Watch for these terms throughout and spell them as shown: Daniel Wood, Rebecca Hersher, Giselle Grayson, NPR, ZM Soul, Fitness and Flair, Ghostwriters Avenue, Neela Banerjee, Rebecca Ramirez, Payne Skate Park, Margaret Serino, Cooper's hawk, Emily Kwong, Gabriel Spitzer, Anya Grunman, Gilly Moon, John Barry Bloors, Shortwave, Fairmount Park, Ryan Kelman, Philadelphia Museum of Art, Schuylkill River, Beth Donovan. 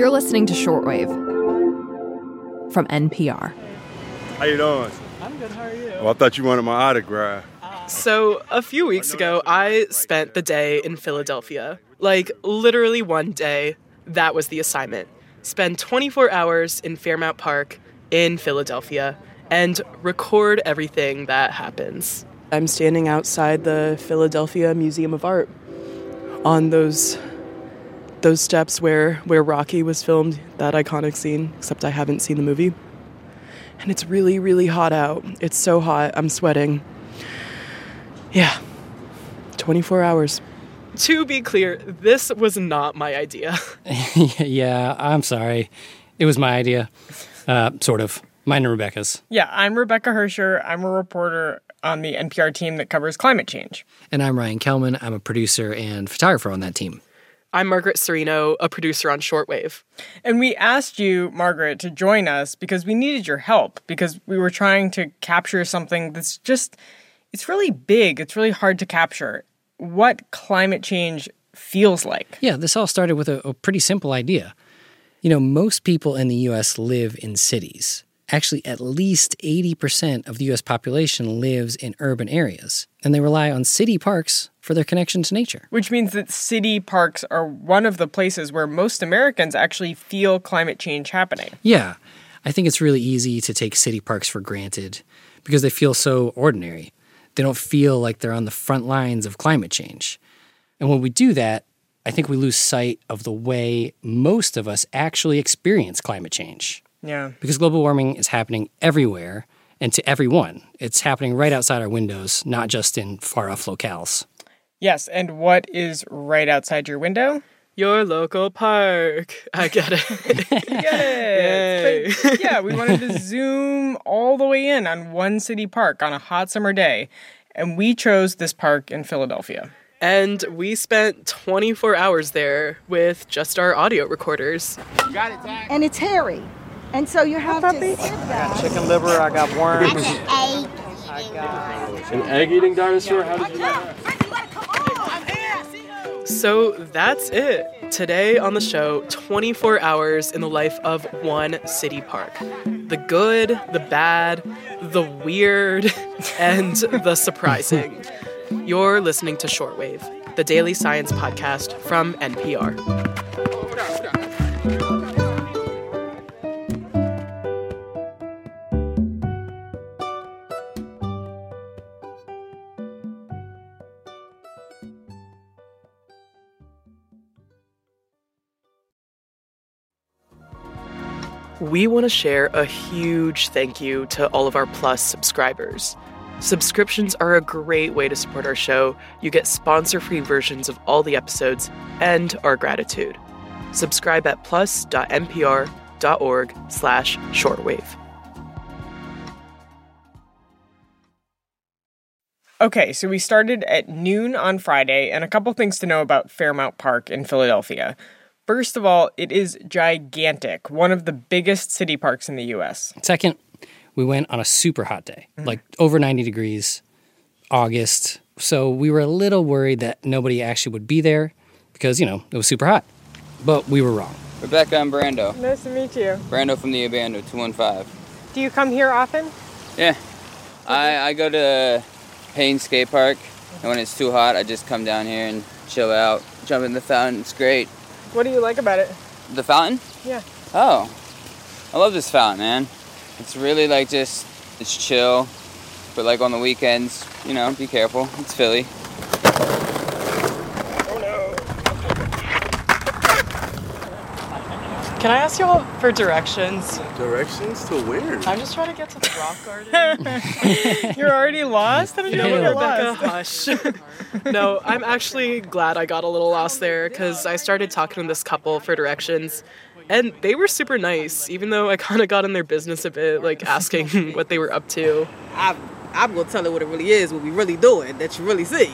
You're listening to Shortwave from NPR. How you doing? I'm good, how are you? Well, I thought you wanted my autograph. So, a few weeks ago, I spent the day in Philadelphia. Like, literally one day, that was the assignment. Spend 24 hours in Fairmount Park in Philadelphia and record everything that happens. I'm standing outside the Philadelphia Museum of Art on those steps where Rocky was filmed, that iconic scene, except I haven't seen the movie. And it's really, really hot out. It's so hot. I'm sweating. Yeah. 24 hours. To be clear, this was not my idea. Yeah, I'm sorry. It was my idea. Sort of. Mine and Rebecca's. Yeah, I'm Rebecca Hersher. I'm a reporter on the NPR team that covers climate change. And I'm Ryan Kelman. I'm a producer and photographer on that team. I'm Margaret Serino, a producer on Shortwave. And we asked you, Margaret, to join us because we needed your help, because we were trying to capture something that's just, it's really big. It's really hard to capture what climate change feels like. Yeah, this all started with a pretty simple idea. You know, most people in the U.S. live in cities. Actually, at least 80% of the U.S. population lives in urban areas, and they rely on city parks for their connection to nature. Which means that city parks are one of the places where most Americans actually feel climate change happening. Yeah. I think it's really easy to take city parks for granted because they feel so ordinary. They don't feel like they're on the front lines of climate change. And when we do that, I think we lose sight of the way most of us actually experience climate change. Yeah. Because global warming is happening everywhere and to everyone. It's happening right outside our windows, not just in far-off locales. Yes, and what is right outside your window? Your local park. I get it. Yay. But yeah, we wanted to zoom all the way in on one city park on a hot summer day, and we chose this park in Philadelphia. And we spent 24 hours there with just our audio recorders. You got it, Zach. And it's hairy. And so you have to sit back. I got chicken liver, I got worms. An egg-eating dinosaur? How did you know? So that's it. Today on the show, 24 hours in the life of one city park. The good, the bad, the weird, and the surprising. You're listening to Shortwave, the daily science podcast from NPR. We want to share a huge thank you to all of our Plus subscribers. Subscriptions are a great way to support our show. You get sponsor-free versions of all the episodes and our gratitude. Subscribe at plus.npr.org/shortwave. Okay, so we started at noon on Friday, and a couple things to know about Fairmount Park in Philadelphia. First of all, it is gigantic, one of the biggest city parks in the U.S. Second, we went on a super hot day, like over 90 degrees, August. So we were a little worried that nobody actually would be there because, you know, it was super hot. But we were wrong. Rebecca, I'm Brando. Nice to meet you. Brando from the Abando 215. Do you come here often? Yeah. I go to Payne Skate Park, and when it's too hot, I just come down here and chill out, jump in the fountain. It's great. What do you like about it? The fountain? Yeah. Oh, I love this fountain, man. It's really like just, it's chill, but like on the weekends, you know, be careful. It's Philly. Oh no. Can I ask you all for directions? Directions to where? I'm just trying to get to the rock garden. You're already lost? How did you ever get lost? Rebecca, hush. No, I'm actually glad I got a little lost there because I started talking to this couple for directions, and they were super nice, even though I kind of got in their business a bit, like asking what they were up to. I'm going to tell her what it really is, what we really doing, that you really see.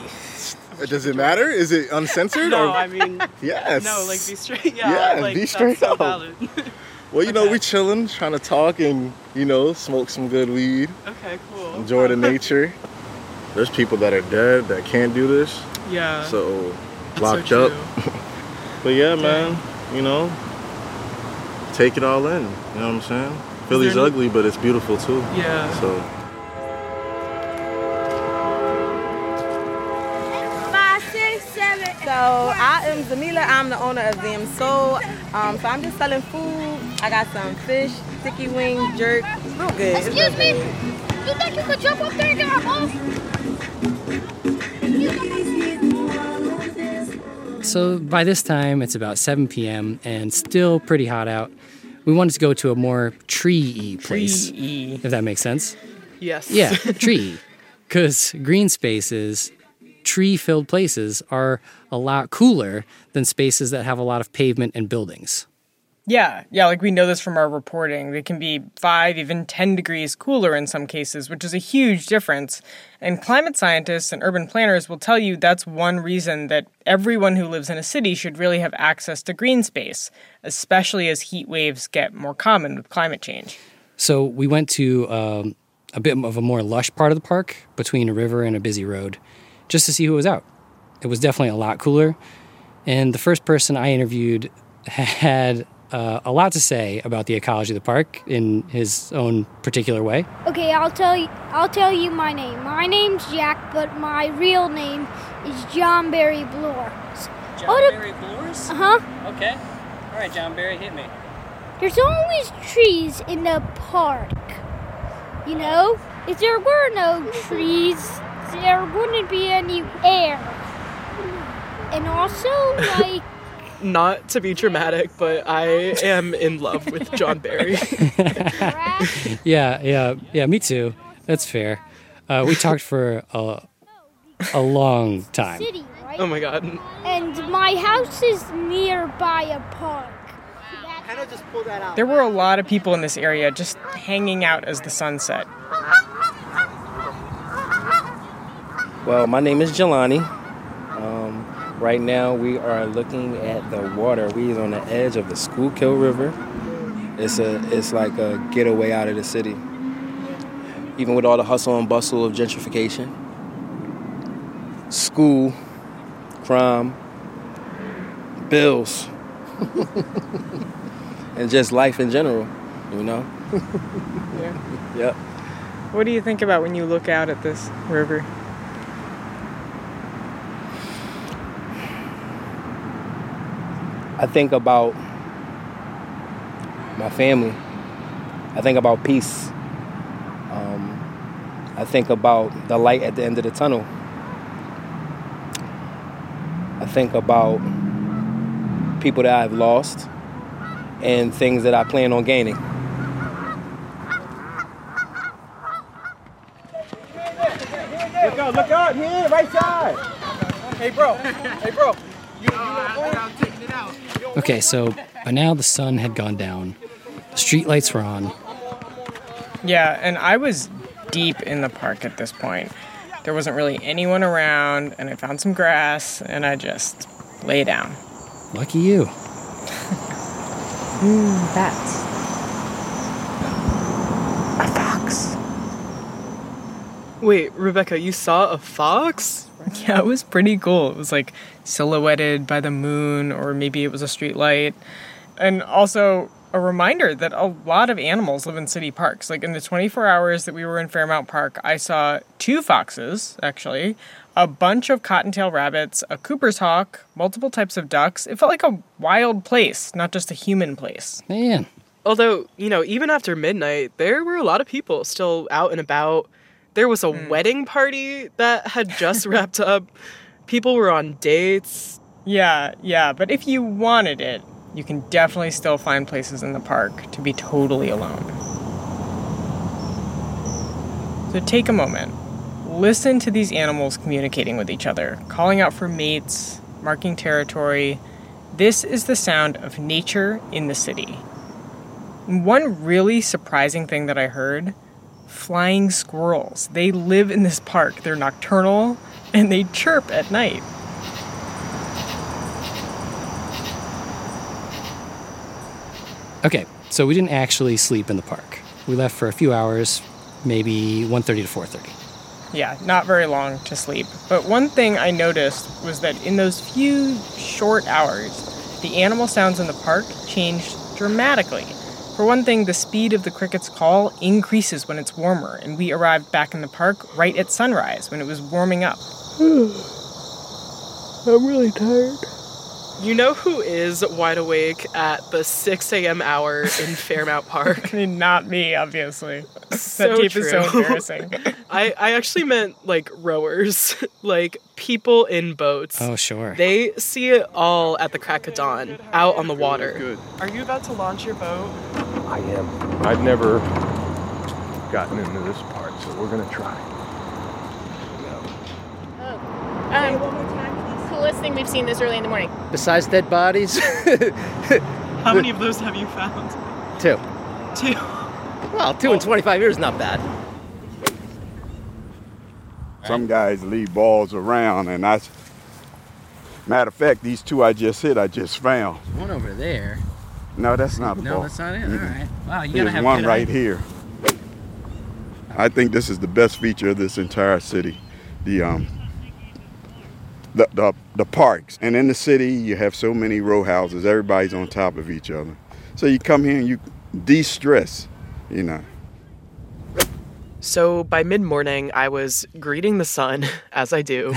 Does it matter? Is it uncensored? No, I mean, yes. No, like be straight. Yeah, yeah, like, be straight up. So well, you know, we chilling, trying to talk and, you know, smoke some good weed. Okay, cool. Enjoy the nature. There's people that are dead that can't do this. Yeah. So, locked up. But yeah, man, you know, take it all in, you know what I'm saying? Philly's ugly, but it's beautiful too. Yeah. So. So I am Zamila. I'm the owner of ZM Soul. So I'm just selling food. I got some fish, sticky wings, jerk. It's real good. Excuse me. You think you could jump up there and get our off? So by this time, it's about 7 p.m. and still pretty hot out. We wanted to go to a more tree-y place, if that makes sense. Yes. Yeah, tree-y. Because green spaces, tree-filled places, are a lot cooler than spaces that have a lot of pavement and buildings. Yeah, like we know this from our reporting. They can be 5, even 10 degrees cooler in some cases, which is a huge difference. And climate scientists and urban planners will tell you that's one reason that everyone who lives in a city should really have access to green space, especially as heat waves get more common with climate change. So we went to a bit of a more lush part of the park between a river and a busy road just to see who was out. It was definitely a lot cooler. And the first person I interviewed had a lot to say about the ecology of the park in his own particular way. Okay, I'll tell you my name. My name's Jack, but my real name is John Barry Bloors. Barry Bloors? Uh-huh. Okay. All right, John Barry, hit me. There's always trees in the park, you know? If there were no trees, there wouldn't be any air. And also, like... Not to be dramatic, but I am in love with John Barry. Yeah, me too. That's fair. We talked for a long time. City, right? Oh my god. And my house is nearby a park. There were a lot of people in this area just hanging out as the sun set. Well, my name is Jelani. Right now, we are looking at the water. We are on the edge of the Schuylkill River. It's like a getaway out of the city, even with all the hustle and bustle of gentrification, school, crime, bills, and just life in general, you know? Yeah. Yep. What do you think about when you look out at this river? I think about my family. I think about peace. I think about the light at the end of the tunnel. I think about people that I've lost and things that I plan on gaining. Look out here, right side. Hey, bro. You Okay, so by now the sun had gone down. The street lights were on. Yeah, and I was deep in the park at this point. There wasn't really anyone around, and I found some grass, and I just lay down. Lucky you. Bats. A fox. Wait, Rebecca, you saw a fox? Yeah, it was pretty cool. It was like silhouetted by the moon, or maybe it was a street light. And also a reminder that a lot of animals live in city parks. Like in the 24 hours that we were in Fairmount Park, I saw 2 foxes, actually, a bunch of cottontail rabbits, a Cooper's hawk, multiple types of ducks. It felt like a wild place, not just a human place. Man. Although, you know, even after midnight, there were a lot of people still out and about. There was a wedding party that had just wrapped up. People were on dates. Yeah. But if you wanted it, you can definitely still find places in the park to be totally alone. So take a moment. Listen to these animals communicating with each other, calling out for mates, marking territory. This is the sound of nature in the city. And one really surprising thing that I heard... Flying squirrels. They live in this park. They're nocturnal, and they chirp at night. Okay, so we didn't actually sleep in the park. We left for a few hours, maybe 1:30 to 4:30. Yeah, not very long to sleep. But one thing I noticed was that in those few short hours, the animal sounds in the park changed dramatically. For one thing, the speed of the cricket's call increases when it's warmer, and we arrived back in the park right at sunrise when it was warming up. I'm really tired. You know who is wide awake at the 6 a.m. hour in Fairmount Park? I mean, not me, obviously. So that tape is so embarrassing. I actually meant, like, rowers. Like, people in boats. Oh, sure. They see it all at the crack of dawn, out on the water. Good. Are you about to launch your boat? I am. I've never gotten into this part, so we're going to try. No. Oh. Coolest thing we've seen this early in the morning. Besides dead bodies. How many of those have you found? Two. Well, two in 25 years is not bad. Some guys leave balls around, and matter of fact, these two I just hit, I just found. One over there. No, that's not a ball. No, that's not it? Mm-hmm. All right. Wow, you gotta have one right here. I think this is the best feature of this entire city. The parks. And in the city, you have so many row houses. Everybody's on top of each other. So you come here and you de-stress, you know. So by mid-morning, I was greeting the sun, as I do.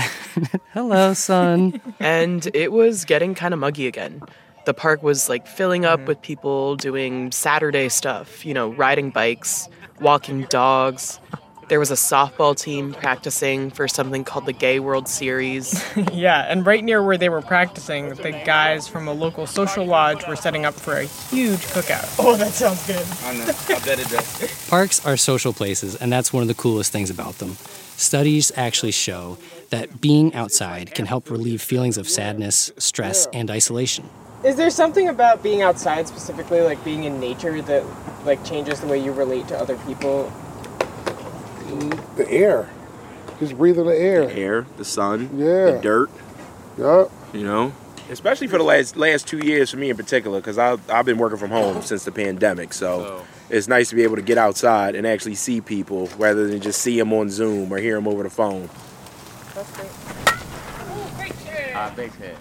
Hello, sun. And it was getting kind of muggy again. The park was, like, filling up with people doing Saturday stuff, you know, riding bikes, walking dogs. There was a softball team practicing for something called the Gay World Series. Yeah, and right near where they were practicing, the guys from a local social lodge were setting up for a huge cookout. Oh, that sounds good. I know. I bet it does. Parks are social places, and that's one of the coolest things about them. Studies actually show that being outside can help relieve feelings of sadness, stress, and isolation. Is there something about being outside specifically, like being in nature, that, like, changes the way you relate to other people? The air. Just breathing the air. The air, the sun, the dirt. Yep. You know? Especially for the last 2 years for me in particular, because I've been working from home since the pandemic, so it's nice to be able to get outside and actually see people rather than just see them on Zoom or hear them over the phone. That's great. Oh, great chair. Big head.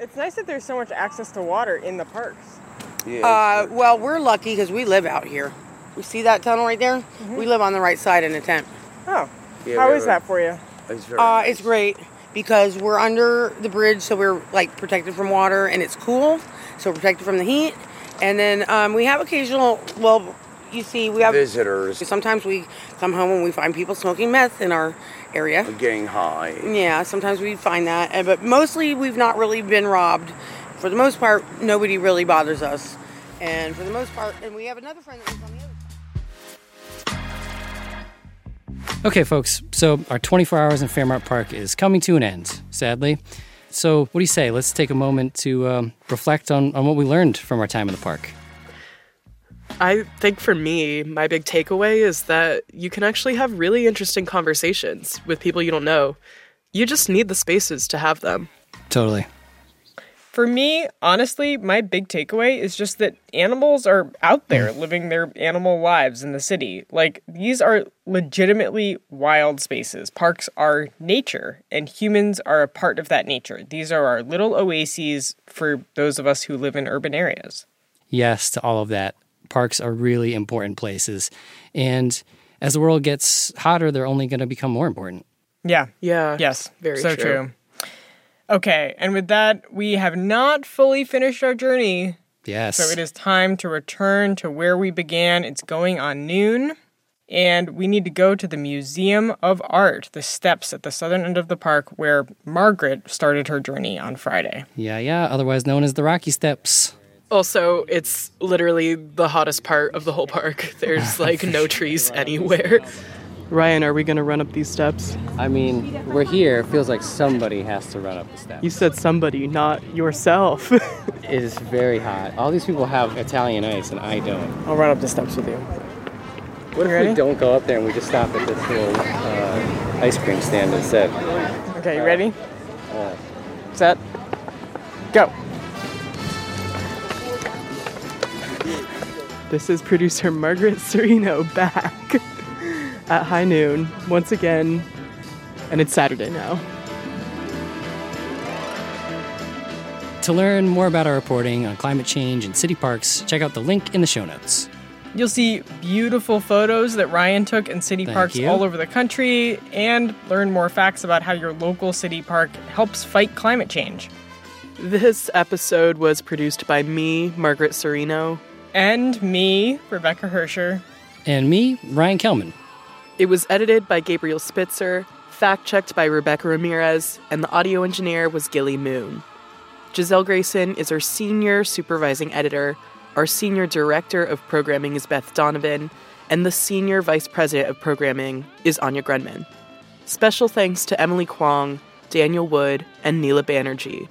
It's nice that there's so much access to water in the parks. Yeah. Well, we're lucky because we live out here. You see that tunnel right there? Mm-hmm. We live on the right side in a tent. Oh. Yeah, how is that for you? It's very nice. It's great because we're under the bridge, so we're, like, protected from water, and it's cool, so we're protected from the heat. And then we have occasional, we have visitors. Sometimes we come home and we find people smoking meth in our area. Getting high. Yeah, sometimes we find that. But mostly we've not really been robbed. For the most part, nobody really bothers us. And for the most part, and we have another friend that lives on the other. Okay, folks, so our 24 hours in Fairmount Park is coming to an end, sadly. So what do you say? Let's take a moment to reflect on what we learned from our time in the park. I think for me, my big takeaway is that you can actually have really interesting conversations with people you don't know. You just need the spaces to have them. Totally. For me, honestly, my big takeaway is just that animals are out there living their animal lives in the city. Like, these are legitimately wild spaces. Parks are nature, and humans are a part of that nature. These are our little oases for those of us who live in urban areas. Yes to all of that. Parks are really important places. And as the world gets hotter, they're only going to become more important. Yeah. Yeah. Yes. Very true. So true. Okay, and with that, we have not fully finished our journey. Yes. So it is time to return to where we began. It's going on noon, and we need to go to the Museum of Art, the steps at the southern end of the park where Margaret started her journey on Friday. Yeah, otherwise known as the Rocky Steps. Also, it's literally the hottest part of the whole park. There's, like, no trees anywhere. Ryan, are we going to run up these steps? I mean, we're here. It feels like somebody has to run up the steps. You said somebody, not yourself. It is very hot. All these people have Italian ice, and I don't. I'll run up the steps with you. What if we don't go up there and we just stop at this little ice cream stand instead? Okay, you ready? Set. Go. This is producer Margaret Serino back. At high noon, once again, and it's Saturday now. To learn more about our reporting on climate change and city parks, check out the link in the show notes. You'll see beautiful photos that Ryan took in city parks all over the country, and learn more facts about how your local city park helps fight climate change. This episode was produced by me, Margaret Serino. And me, Rebecca Hersher. And me, Ryan Kelman. It was edited by Gabriel Spitzer, fact-checked by Rebecca Ramirez, and the audio engineer was Gilly Moon. Giselle Grayson is our senior supervising editor. Our senior director of programming is Beth Donovan, and the senior vice president of programming is Anya Grunman. Special thanks to Emily Kwong, Daniel Wood, and Neela Banerjee.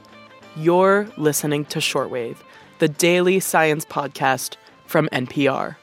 You're listening to Shortwave, the daily science podcast from NPR.